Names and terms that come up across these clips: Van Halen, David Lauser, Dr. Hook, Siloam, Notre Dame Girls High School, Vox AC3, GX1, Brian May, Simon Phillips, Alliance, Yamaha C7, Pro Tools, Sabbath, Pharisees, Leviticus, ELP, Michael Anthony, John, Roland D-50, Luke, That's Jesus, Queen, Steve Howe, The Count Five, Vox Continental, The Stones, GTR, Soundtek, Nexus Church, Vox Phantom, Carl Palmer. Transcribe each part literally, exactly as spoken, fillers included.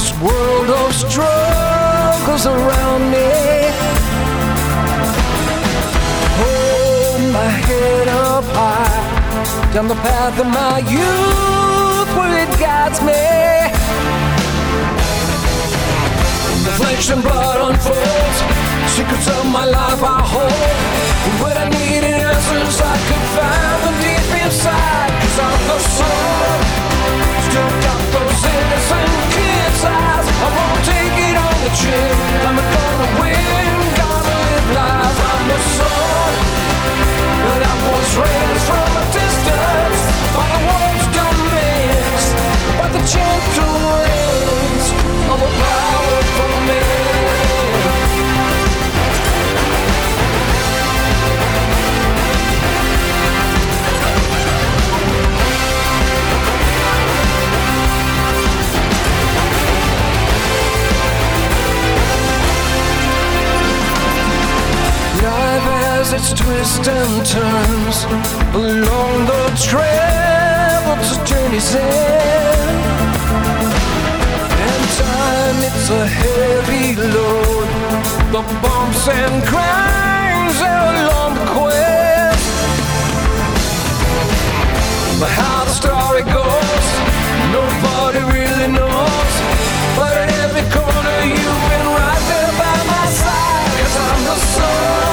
this world of struggles around me. Hold my head up high, down the path of my youth where it guides me. The flesh and blood unfolds, secrets of my life I hold. When I needed answers I could find them deep inside, 'cause I'm the sun. Still got those innocent kids' eyes. I won't take it on the chin. I'm gonna win, gonna live life. I'm the sun, but I was raised from a distance by the world's dominance, by the gentle winds of a powerful man. As its twists and turns along the travel to journey's end, and time it's a heavy load, the bumps and crimes are along the quest. But how the story goes, nobody really knows. But at every corner you've been right there by my side, 'cause I'm the sun.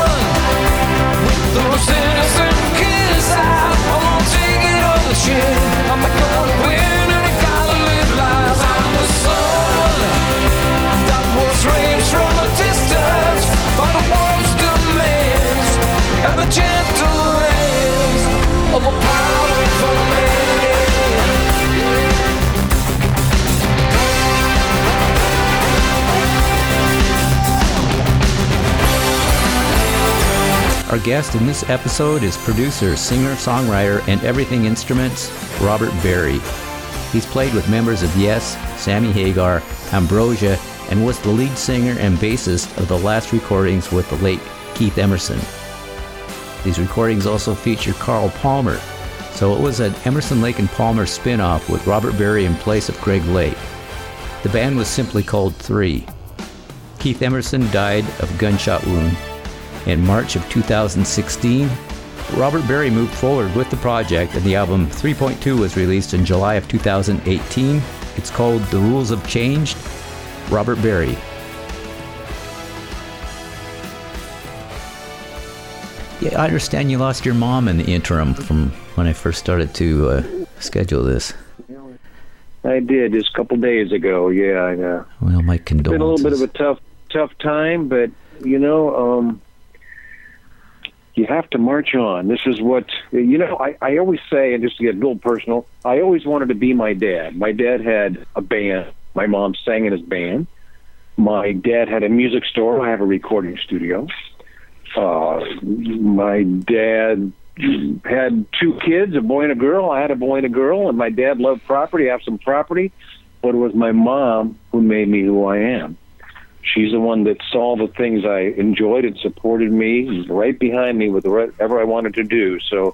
Those innocent kids, I won't take it on the chin. I'm gonna win and I gotta live life. I'm the sun that was raised from a distance by the world's demands and the gentle hands of a powerful man. Our guest in this episode is producer, singer, songwriter, and everything instruments, Robert Berry. He's played with members of Yes, Sammy Hagar, Ambrosia, and was the lead singer and bassist of the last recordings with the late Keith Emerson. These recordings also feature Carl Palmer, so it was an Emerson, Lake, and Palmer spin-off with Robert Berry in place of Greg Lake. The band was simply called Three. Keith Emerson died of a gunshot wound. In March of two thousand sixteen, Robert Berry moved forward with the project, and the album three point two was released in July of two thousand eighteen. It's called The Rules Have Changed. Robert Berry. Yeah, I understand you lost your mom in the interim from when I first started to uh, schedule this. I did, just a couple days ago, yeah. I know. Well, my condolences. It's been a little bit of a tough, tough time, but, you know... Um, You have to march on. This is what, you know, I, I always say, and just to get a little personal, I always wanted to be my dad. My dad had a band. My mom sang in his band. My dad had a music store. I have a recording studio. Uh, my dad had two kids, a boy and a girl. I had a boy and a girl, and my dad loved property. I have some property, but it was my mom who made me who I am. She's the one that saw the things I enjoyed and supported me, right behind me with whatever I wanted to do. So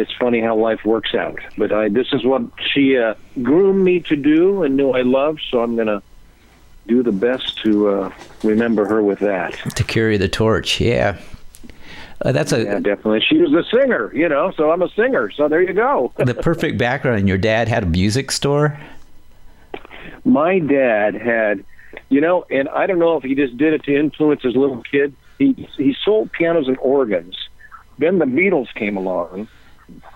it's funny how life works out. But I, this is what she uh, groomed me to do and knew I loved, so I'm going to do the best to uh, remember her with that. To carry the torch, yeah. Uh, that's a yeah, definitely. She was a singer, you know, so I'm a singer. So there you go. The perfect background. Your dad had a music store? My dad had... You know, and I don't know if he just did it to influence his little kid. He he sold pianos and organs. Then the Beatles came along,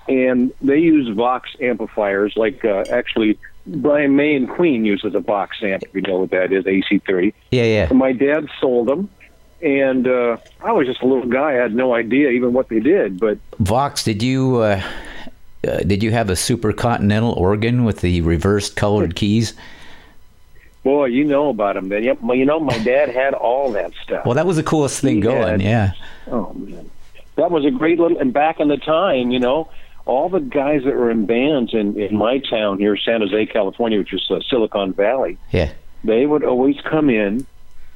and they used Vox amplifiers. Like uh, actually, Brian May and Queen uses a Vox amp. If you know what that is, A C three. Yeah, yeah. And my dad sold them, and uh, I was just a little guy. I had no idea even what they did. But Vox, did you uh, uh, did you have a Super Continental organ with the reversed colored keys? Boy, you know about him then. Yep. Well, you know, my dad had all that stuff. Well, that was the coolest thing he going, had, yeah. Oh, man. That was a great little... And back in the time, you know, all the guys that were in bands in, in my town here, San Jose, California, which is uh, Silicon Valley, yeah, they would always come in.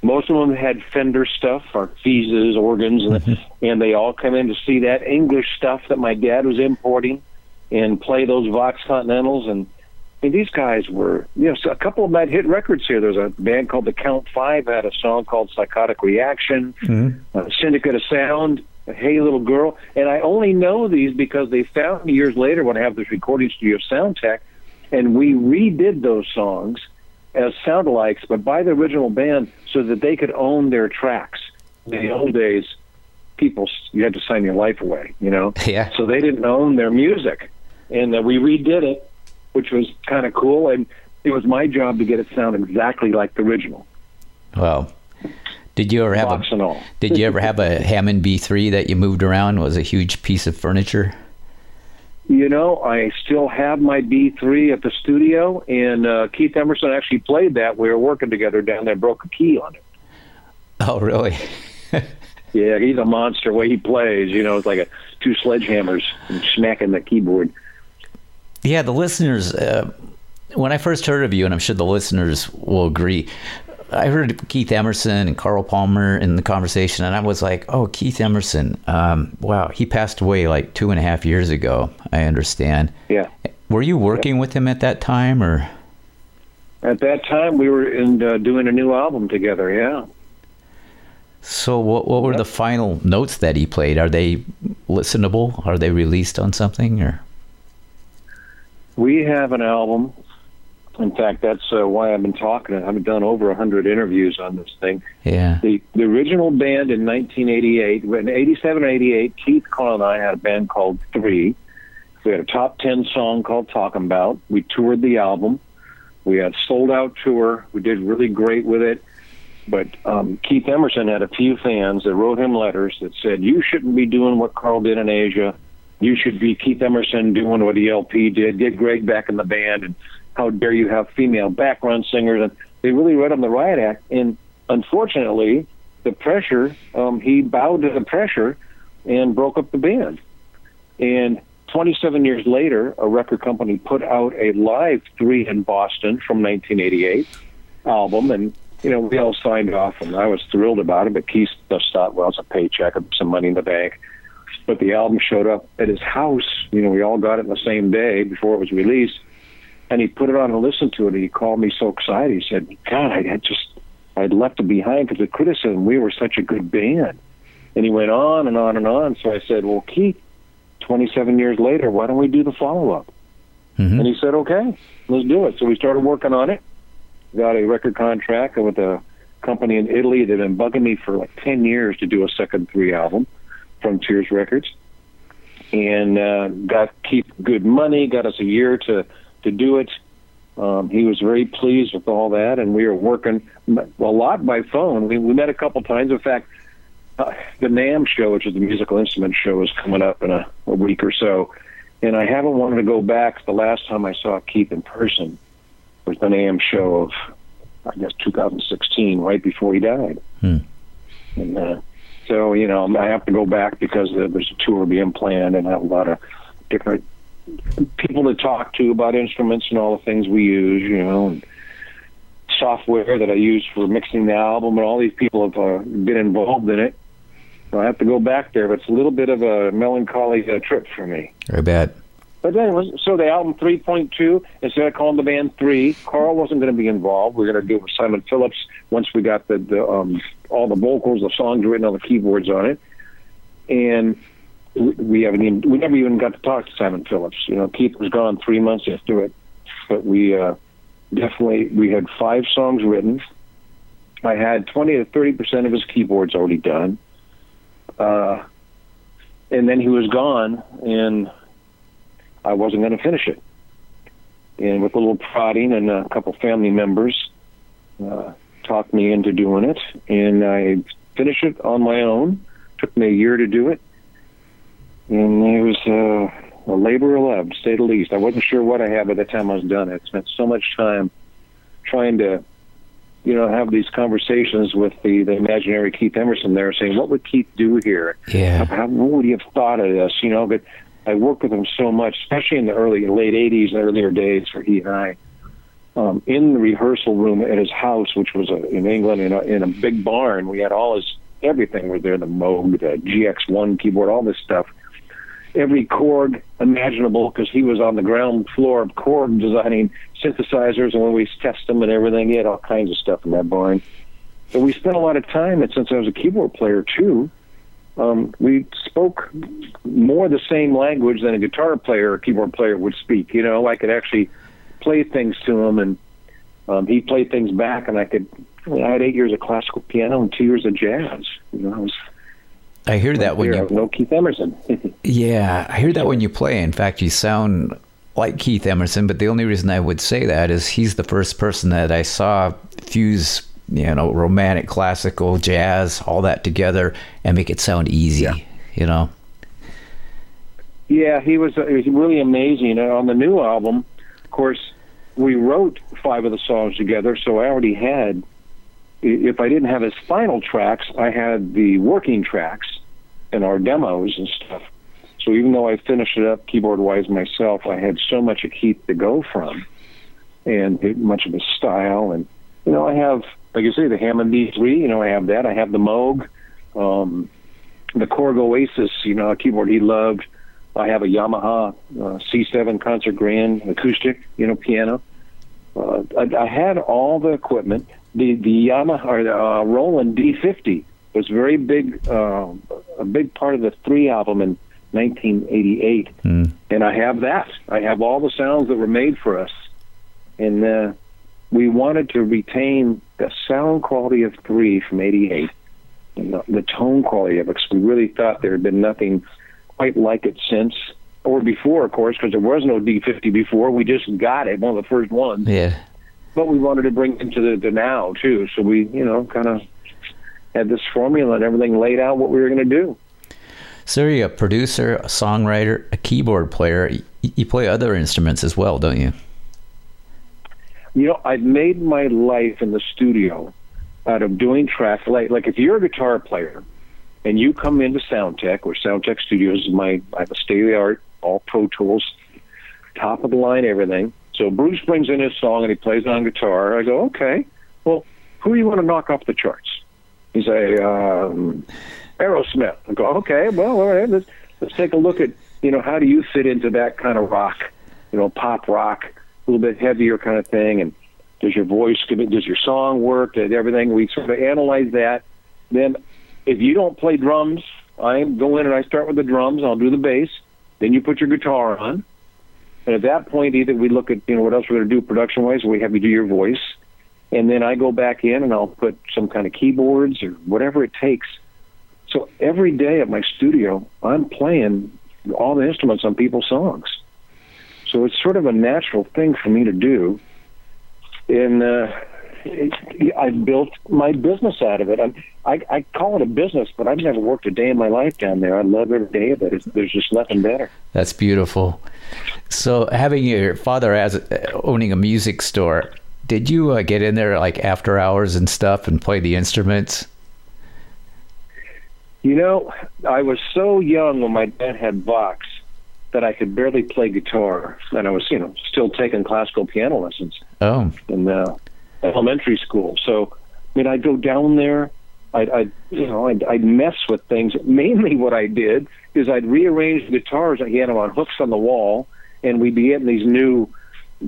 Most of them had Fender stuff, Farfisas, organs, mm-hmm. and, and they all come in to see that English stuff that my dad was importing and play those Vox Continentals and... I mean, these guys were, you know, so a couple of them had hit records here. There's a band called The Count Five had a song called Psychotic Reaction, mm-hmm. uh, Syndicate of Sound, Hey Little Girl. And I only know these because they found me years later when I have this recording studio, Soundtek, and we redid those songs as soundalikes, but by the original band so that they could own their tracks. In the old days, people, you had to sign your life away, you know? Yeah. So they didn't own their music. And uh, we redid it, which was kind of cool. And it was my job to get it sound exactly like the original. Wow. Did you ever have Box a, and all. Did you ever have a Hammond B three that you moved around? Was a huge piece of furniture? You know, I still have my B three at the studio, and uh, Keith Emerson actually played that. We were working together down there, broke a key on it. Oh, really? Yeah, he's a monster. The way he plays, you know, it's like a, two sledgehammers and smacking the keyboard. Yeah, the listeners, uh, when I first heard of you, and I'm sure the listeners will agree, I heard Keith Emerson and Carl Palmer in the conversation, and I was like, oh, Keith Emerson, um, wow, he passed away like two and a half years ago, I understand. Yeah. Were you working yeah. with him at that time? or? At that time, we were in, uh, doing a new album together, yeah. So what what were yeah. the final notes that he played? Are they listenable? Are they released on something? Or? We have an album. In fact, that's uh, why I've been talking. I've done over one hundred interviews on this thing. Yeah. The, the original band in nineteen eighty-eight, in eighty-seven and eighty-eight, Keith, Carl, and I had a band called Three. We had a top ten song called Talkin' About. We toured the album. We had sold-out tour. We did really great with it. But um, Keith Emerson had a few fans that wrote him letters that said, you shouldn't be doing what Carl did in Asia. You should be Keith Emerson doing what E L P did. Get Greg back in the band, and how dare you have female background singers? And they really read him the riot act. And unfortunately, the pressure, um, he bowed to the pressure and broke up the band. And twenty-seven years later, a record company put out a live Three in Boston from nineteen eighty-eight album. And, you know, we all signed off, and I was thrilled about it. But Keith just thought, well, it's a paycheck and some money in the bank. But the album showed up at his house. You know, we all got it the same day before it was released. And he put it on and listened to it, and he called me so excited. He said, God, I had just, I'd left it behind because of criticism. We were such a good band. And he went on and on and on. So I said, well, Keith, twenty-seven years later, why don't we do the follow-up? Mm-hmm. And he said, okay, let's do it. So we started working on it. Got a record contract with a company in Italy. They've been bugging me for like ten years to do a second Three album, Frontiers Records. And uh, got Keith good money, got us a year to... to do it. Um, he was very pleased with all that, and we were working a lot by phone. We, we met a couple times. In fact, uh, the NAMM show, which is the musical instrument show, is coming up in a, a week or so, and I haven't wanted to go back. The last time I saw Keith in person was the NAMM show of, I guess, two thousand sixteen, right before he died. Hmm. And uh, so, you know, I have to go back because there's a tour being planned, and I have a lot of different people to talk to about instruments and all the things we use, you know, and software that I use for mixing the album, and all these people have uh, been involved in it. So I have to go back there, but it's a little bit of a melancholy uh, trip for me. I bet. But anyway, so the album three point two, instead of calling the band Three, Carl wasn't going to be involved. We were going to do it with Simon Phillips once we got the, the um, all the vocals, the songs written, all the keyboards on it. And we haven't even, we never even got to talk to Simon Phillips. You know, Keith was gone three months after it, but we uh, definitely, we had five songs written. I had twenty to thirty percent of his keyboards already done. Uh, and then he was gone, and I wasn't going to finish it. And with a little prodding and a couple family members uh, talked me into doing it, and I finished it on my own. Took me a year to do it. And it was uh, a labor of love, to say the least. I wasn't sure what I had by the time I was done. I spent so much time trying to, you know, have these conversations with the, the imaginary Keith Emerson there, saying, what would Keith do here? Yeah. How, how, what would he have thought of this? You know, but I worked with him so much, especially in the early, late eighties and earlier days for he and I, um, in the rehearsal room at his house, which was a, in England, in a, in a big barn. We had all his, everything was there, the Moog, the G X one keyboard, all this stuff. every Korg imaginable, because he was on the ground floor of Korg designing synthesizers, and when we test them and everything, he had all kinds of stuff in that barn. So we spent a lot of time, and since I was a keyboard player too, um, we spoke more the same language than a guitar player or keyboard player would speak. You know, I could actually play things to him, and um, he played things back, and I could, you know, I had eight years of classical piano and two years of jazz. You know, I was... I hear that when you know Keith Emerson. Yeah, I hear that when you play. In fact, you sound like Keith Emerson, but the only reason I would say that is he's the first person that I saw fuse, you know, romantic, classical, jazz, all that together and make it sound easy, yeah. you know? Yeah, he was, he was really amazing. And on the new album, of course, we wrote five of the songs together, so I already had... If I didn't have his final tracks, I had the working tracks and our demos and stuff. So even though I finished it up keyboard-wise myself, I had so much of Keith to go from, and it, much of his style. And, you know, I have, like you say, the Hammond B three, you know, I have that. I have the Moog, um, the Korg Oasis, you know, a keyboard he loved. I have a Yamaha uh, C seven Concert Grand acoustic, you know, piano. Uh, I, I had all the equipment. The the Yamaha or the, uh, Roland D fifty was very big, uh, a big part of the Three album in nineteen eighty-eight, mm. and I have that. I have all the sounds that were made for us, and uh, we wanted to retain the sound quality of Three from eighty-eight, and the, the tone quality of it. Cause we really thought there had been nothing quite like it since or before, of course, because there was no D fifty before. We just got it, one of the first ones. Yeah. But we wanted to bring into the, the now, too. So we, you know, kind of had this formula and everything laid out what we were going to do. So you're a producer, a songwriter, a keyboard player. You play other instruments as well, don't you? You know, I've made my life in the studio out of doing tracks. Like, like if you're a guitar player and you come into Soundtek, or Soundtek Studios is my, I have a state-of-the-art, all Pro Tools, top-of-the-line everything. So Bruce brings in his song and he plays it on guitar. I go, okay, well, who do you want to knock off the charts? He's a um, Aerosmith. I go, okay, well, all right, let's, let's take a look at, you know, how do you fit into that kind of rock, you know, pop rock, a little bit heavier kind of thing, and does your voice, does your song work, and everything. We sort of analyze that. Then if you don't play drums, I go in and I start with the drums, I'll do the bass, then you put your guitar on. And at that point, either we look at, you know, what else we're going to do production-wise, or we have you do your voice. And then I go back in and I'll put some kind of keyboards or whatever it takes. So every day at my studio, I'm playing all the instruments on people's songs. So it's sort of a natural thing for me to do. And uh, it, I built my business out of it. I'm, I, I call it a business, but I've never worked a day in my life down there. I love every day of it. It's, there's just nothing better. That's beautiful. So having your father as owning a music store, did you uh, get in there like after hours and stuff and play the instruments? You know, I was so young when my dad had Vox that I could barely play guitar. And I was, you know, still taking classical piano lessons oh. in uh, elementary school. So, I mean, I'd go down there. I'd, I'd you know, I'd, I'd mess with things. Mainly what I did is I'd rearrange the guitars. I had them on hooks on the wall. And we'd be getting these new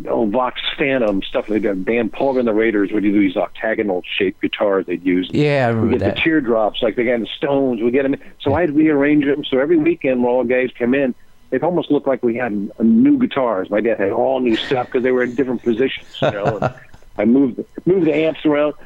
oh, Vox Phantom stuff. They'd have Dan Pulver and the Raiders would do these octagonal-shaped guitars they'd use. Yeah, I remember we'd get that. The teardrops, like they got the Stones. We'd get them. So I'd rearrange them. So every weekend when all the guys come in, it almost looked like we had new guitars. My dad had all new stuff because they were in different positions. You know, and I moved, moved the amps around.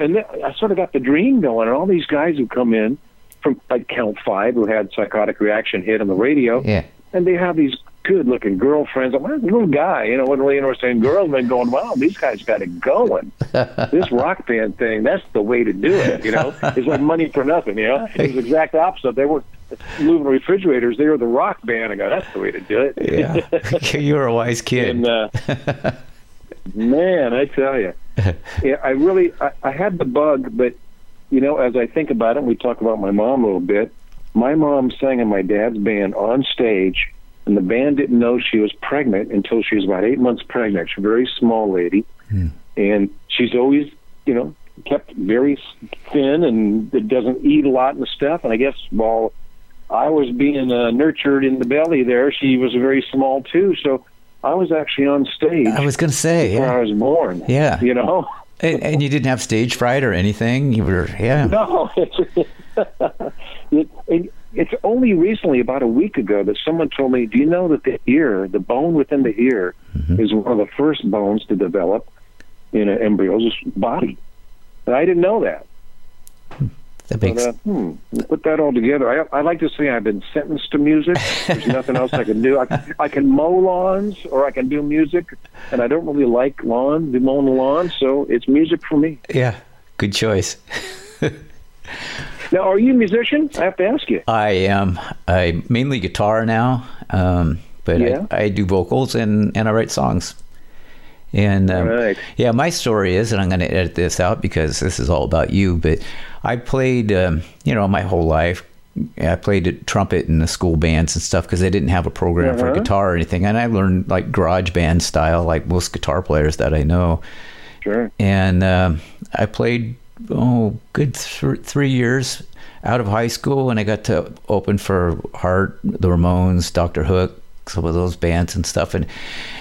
And then I sort of got the dream going. And all these guys who come in from like Count Five, who had Psychotic Reaction hit on the radio, yeah. and they have these good-looking girlfriends. I'm like, a little guy, you know, wasn't really interested in girls. And then going, wow, these guys got it going. This rock band thing, that's the way to do it, you know. It's like money for nothing, you know. It's the exact opposite. They were moving refrigerators. They were the rock band. I go, that's the way to do it. Yeah, you were a wise kid. And, uh, man, I tell you. Yeah, I really, I, I had the bug, but, you know, as I think about it, we talk about my mom a little bit. My mom sang in my dad's band on stage. And the band didn't know she was pregnant until she was about eight months pregnant. She's a very small lady. Mm. And she's always, you know, kept very thin and doesn't eat a lot and stuff. And I guess, well, I was being uh, nurtured in the belly there. She was very small, too, so I was actually on stage. I was going to say, yeah. Before I was born. Yeah. You know? And, and you didn't have stage fright or anything? You were, yeah. No. it, it, it's only recently, about a week ago, that someone told me, do you know that the ear, the bone within the ear, mm-hmm. is one of the first bones to develop in an embryo's body? And I didn't know that. That makes... but, uh, hmm, put that all together. I, I like to say I've been sentenced to music. There's nothing else I can do. I, I can mow lawns or I can do music, and I don't really like lawn, the mowing lawn, so it's music for me. Yeah, good choice. Now, are you a musician? I have to ask you. I am. I mainly guitar now, um, but yeah. I, I do vocals and, and I write songs. And um, right. yeah, my story is, and I'm going to edit this out because this is all about you, but I played, um, you know, my whole life. I played trumpet in the school bands and stuff because I didn't have a program uh-huh. for guitar or anything. And I learned like garage band style, like most guitar players that I know. Sure. And um, I played, oh, good th- three years out of high school, and I got to open for Heart, the Ramones, Doctor Hook, some of those bands and stuff, and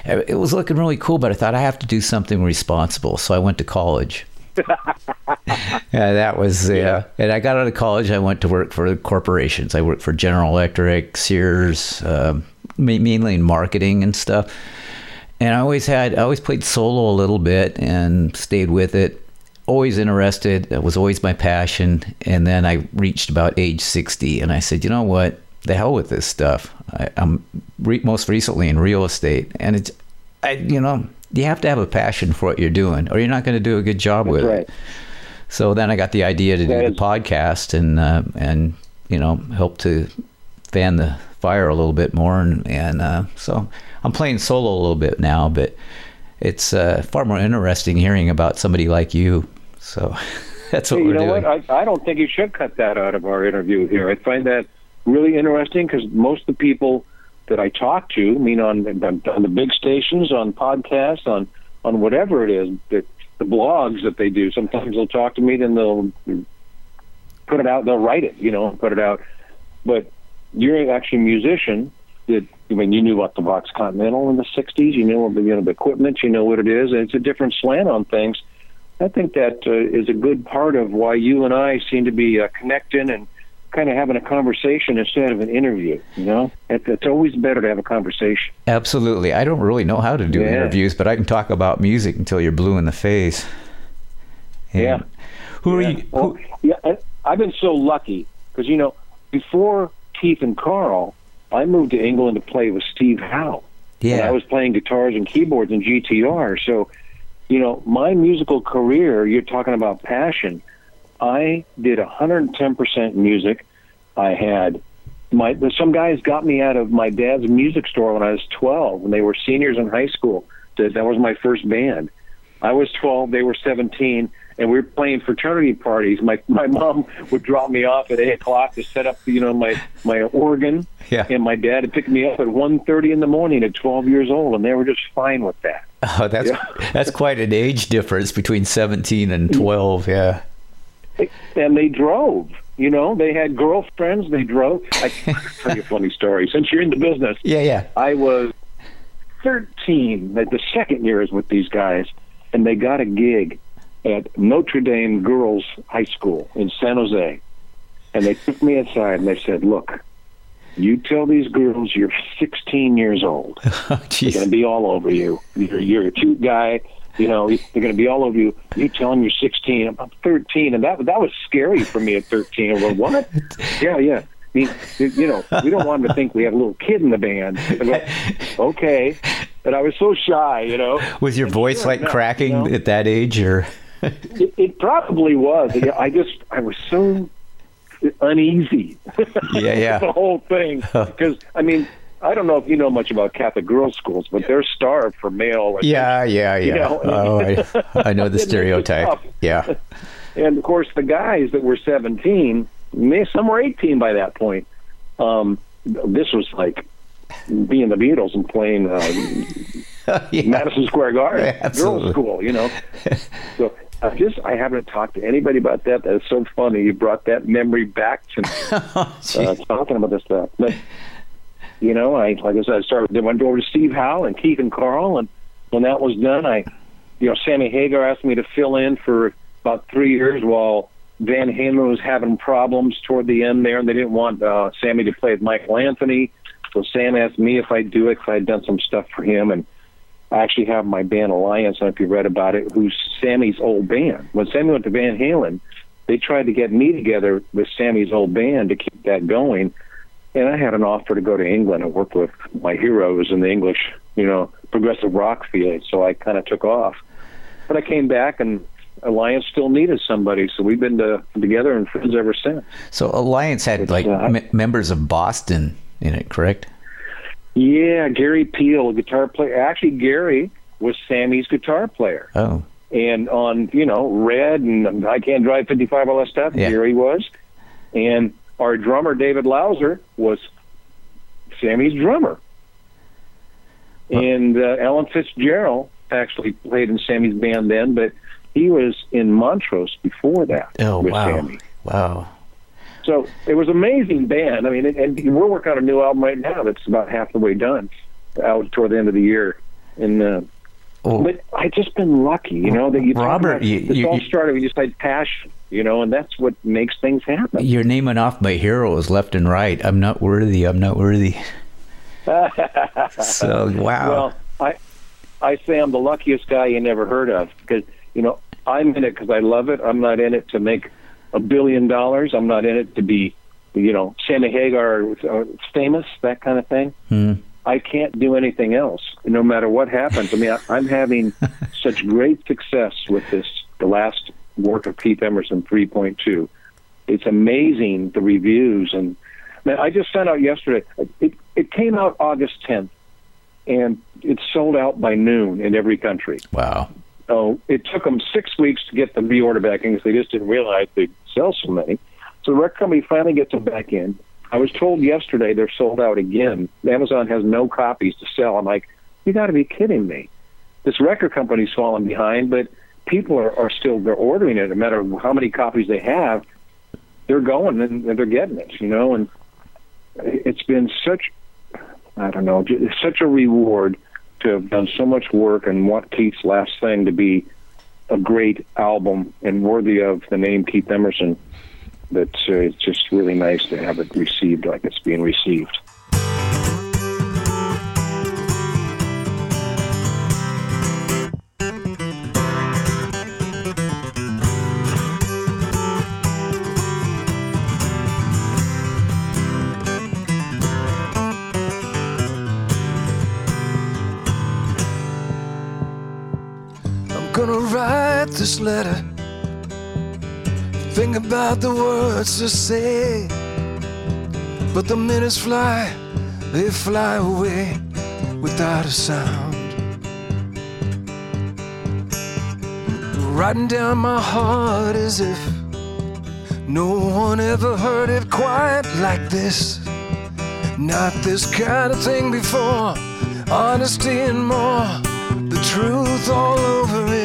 it was looking really cool, but I thought I have to do something responsible, so I went to college. Yeah, that was uh, yeah. And I got out of college, I went to work for corporations. I worked for General Electric, Sears, uh, mainly in marketing and stuff, and I always had I always played solo a little bit and stayed with it, always interested. That was always my passion. And then I reached about age sixty and I said, you know what, the hell with this stuff. I, I'm re- most recently in real estate, and it's, I, you know, you have to have a passion for what you're doing, or you're not going to do a good job That's with right. it. So then I got the idea to that do is- the podcast, and uh, and you know, help to fan the fire a little bit more, and and uh, so I'm playing solo a little bit now, but it's uh, far more interesting hearing about somebody like you. So that's what hey, we're doing. You know doing. what? I, I don't think you should cut that out of our interview here. I find that really interesting, because most of the people that I talk to, I mean, on, on the big stations, on podcasts, on, on whatever it is, the, the blogs that they do, sometimes they'll talk to me, then they'll put it out, they'll write it, you know, and put it out. But you're actually a musician. That, I mean, you knew about the Vox Continental in the sixties, you know, you know the equipment, you know what it is, and it's a different slant on things. I think that uh, is a good part of why you and I seem to be uh, connecting and kind of having a conversation instead of an interview, you know? It's always better to have a conversation. Absolutely. I don't really know how to do yeah. interviews, but I can talk about music until you're blue in the face. And yeah. Who yeah. are you? Well, who? Yeah, I've been so lucky, because, you know, before Keith and Carl, I moved to England to play with Steve Howe. Yeah. And I was playing guitars and keyboards in G T R, so, you know, my musical career, you're talking about passion, I did one hundred ten percent music. I had my some guys got me out of my dad's music store when I was twelve, when they were seniors in high school. That was my first band. I was twelve, they were seventeen, and we were playing fraternity parties. My my mom would drop me off at eight o'clock to set up, you know, my my organ, yeah. and my dad would pick me up at one thirty in the morning at twelve years old, and they were just fine with that. Oh, that's yeah. that's quite an age difference between seventeen and twelve, yeah. And they drove, you know, they had girlfriends, they drove. I can tell you a funny story, since you're in the business. Yeah, yeah. I was thirteen, the second year is with these guys, and they got a gig at Notre Dame Girls High School in San Jose. And they took me aside and they said, look, you tell these girls you're sixteen years old. Oh, geez. They're going to be all over you. You're, you're a cute guy. You know, they're going to be all over you. You tell them you're sixteen. I'm thirteen, and that that was scary for me at thirteen. I was like, what? Yeah, yeah. I mean, you know, we don't want them to think we have a little kid in the band. I'm like, okay. And I was so shy, you know. Was your voice sure, like no, cracking you know? At that age, or? it, it probably was. I just, I was so uneasy. Yeah, yeah. The whole thing, because I mean. I don't know if you know much about Catholic girls' schools, but they're starved for male. Yeah, yeah, yeah. You know? Oh, I, I know the stereotype. Yeah. And, of course, the guys that were seventeen, some were eighteen by that point. Um, this was like being the Beatles and playing um, yeah. Madison Square Garden, yeah, girls' school, you know. So Uh, just, I haven't talked to anybody about that. That's so funny. You brought that memory back to me. oh, uh, talking about this stuff. But, you know, I like I said, I started, went over to Steve Howe and Keith and Carl, and when that was done, I, you know, Sammy Hagar asked me to fill in for about three years while Van Halen was having problems toward the end there, and they didn't want uh, Sammy to play with Michael Anthony. So Sam asked me if I'd do it because I'd done some stuff for him, and I actually have my band Alliance, I don't know if you read about it, who's Sammy's old band. When Sammy went to Van Halen, they tried to get me together with Sammy's old band to keep that going, and I had an offer to go to England and work with my heroes in the English, you know, progressive rock field, so I kind of took off. But I came back, and Alliance still needed somebody, so we've been to, together and friends ever since. So Alliance had, it's, like, uh, m- members of Boston in it, correct? Yeah, Gary Peel, guitar player. Actually, Gary was Sammy's guitar player. Oh. And on, you know, Red and I Can't Drive fifty-five, all that stuff, yeah. Gary was. And our drummer, David Lauser, was Sammy's drummer. Huh. And uh, Alan Fitzgerald actually played in Sammy's band then, but he was in Montrose before that oh, with wow. Sammy. Wow. So it was an amazing band. I mean, and we're working on a new album right now that's about half the way done, out toward the end of the year. And uh, oh. but I just been lucky, you know. That you Robert, about, you, this you, all you, started with just like passion, you know, and that's what makes things happen. You're naming off my heroes left and right. I'm not worthy. I'm not worthy. So wow. Well, I I say I'm the luckiest guy you never heard of because you know I'm in it because I love it. I'm not in it to make a billion dollars. I'm not in it to be, you know, Sammy Hagar famous, that kind of thing. Mm. I can't do anything else, no matter what happens. I mean, I, I'm having such great success with this, the last work of Keith Emerson, three point two. It's amazing, the reviews. And man, I just sent out yesterday. It, it came out August tenth, and it's sold out by noon in every country. Wow. So it took them six weeks to get the reorder back in because they just didn't realize they'd sell so many. So the record company finally gets them back in. I was told yesterday they're sold out again. Amazon has no copies to sell. I'm like, you got to be kidding me. This record company's falling behind, but people are, are still, they're ordering it. No matter how many copies they have, they're going and they're getting it, you know. And it's been such, I don't know, such a reward to have done so much work and want Keith's last thing to be a great album and worthy of the name Keith Emerson. That uh, it's just really nice to have it received like it's being received. This letter, think about the words to say, but the minutes fly, they fly away without a sound. Writing down my heart as if no one ever heard it quite like this. Not this kind of thing before, honesty and more, the truth all over it.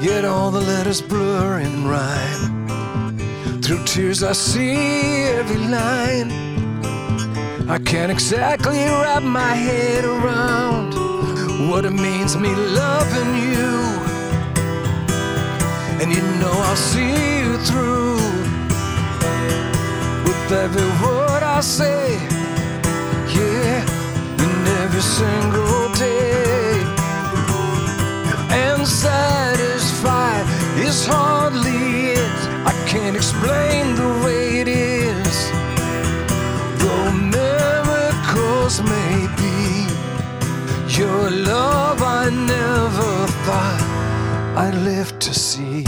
Yet all the letters blur and rhyme. Through tears I see every line. I can't exactly wrap my head around what it means me loving you. And you know I'll see you through with every word I say. Yeah, and every single day. And satisfied is hardly it. I can't explain the way it is, though miracles may be. Your love I never thought I'd live to see.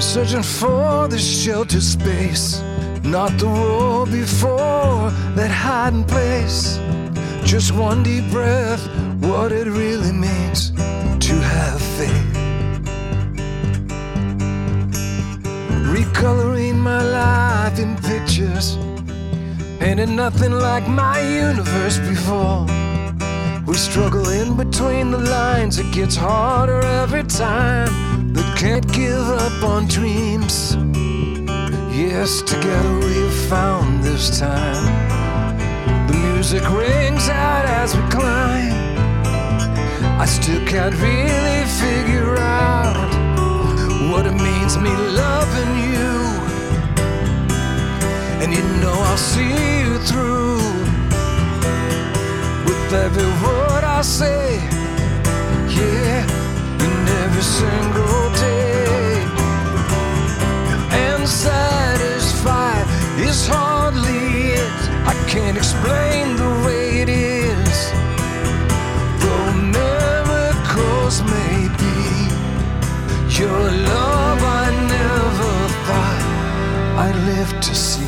Searching for the sheltered space, not the world before that hiding place. Just one deep breath, what it really means to have faith. Recoloring my life in pictures, painted nothing like my universe before. We struggle in between the lines, it gets harder every time, but can't give up on dreams. Yes, together we have found this time. Music rings out as we climb. I still can't really figure out what it means me loving you. And you know I'll see you through. With every word I say, yeah, in every single day. And satisfied is hardly it. I can't explain the way it is, though miracles may be. Your love I never thought I'd live to see.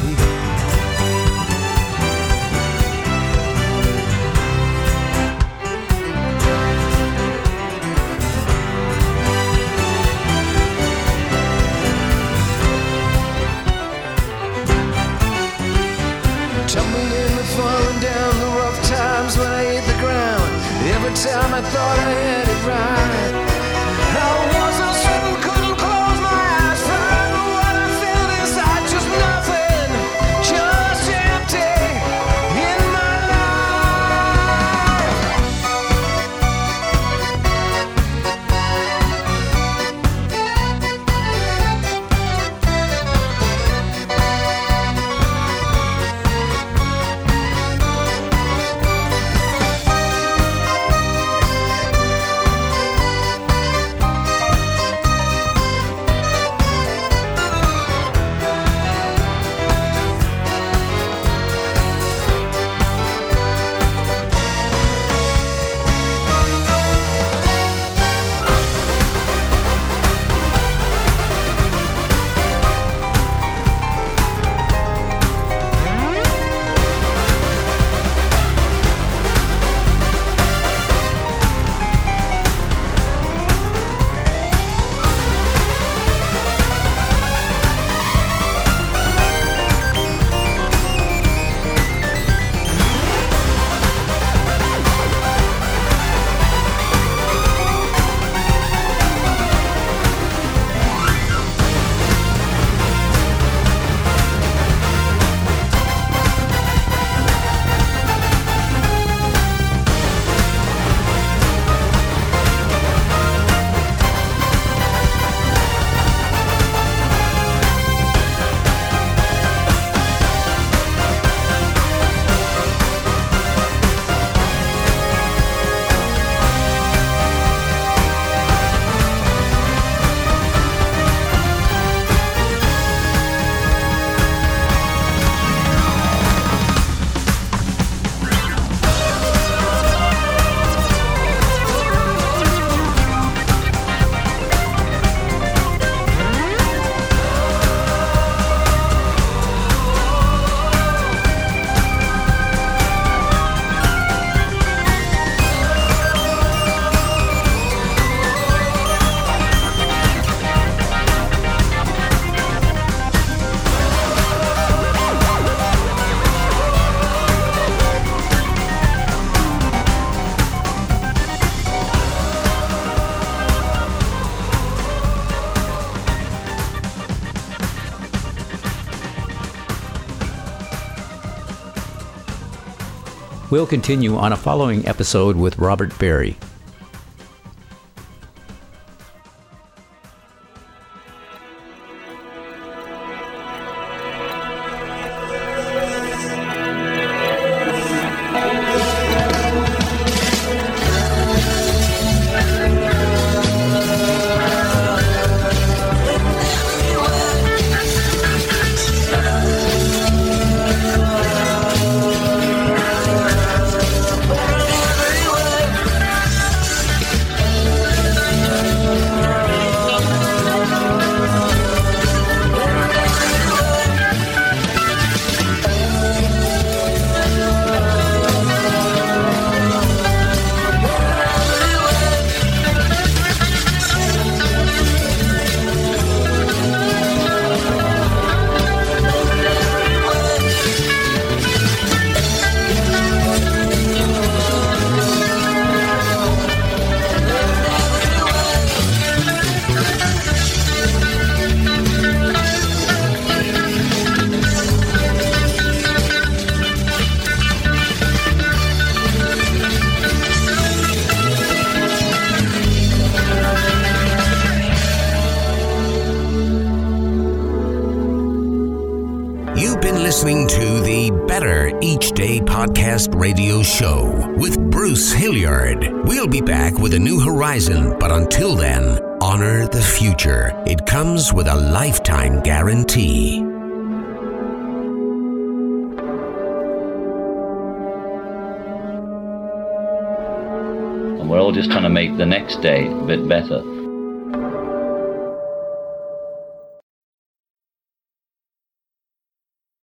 When I hit the ground, every time I thought I had it right, I wasn't certain, couldn't close my eyes, find what I feel inside, just nothing, just empty in my We'll continue on a following episode with Robert Berry. listening to the Better Each Day podcast radio show with Bruce Hilliard. We'll be back with a new horizon, but until then, honor the future. It comes with a lifetime guarantee. And we're all just trying to make the next day a bit better.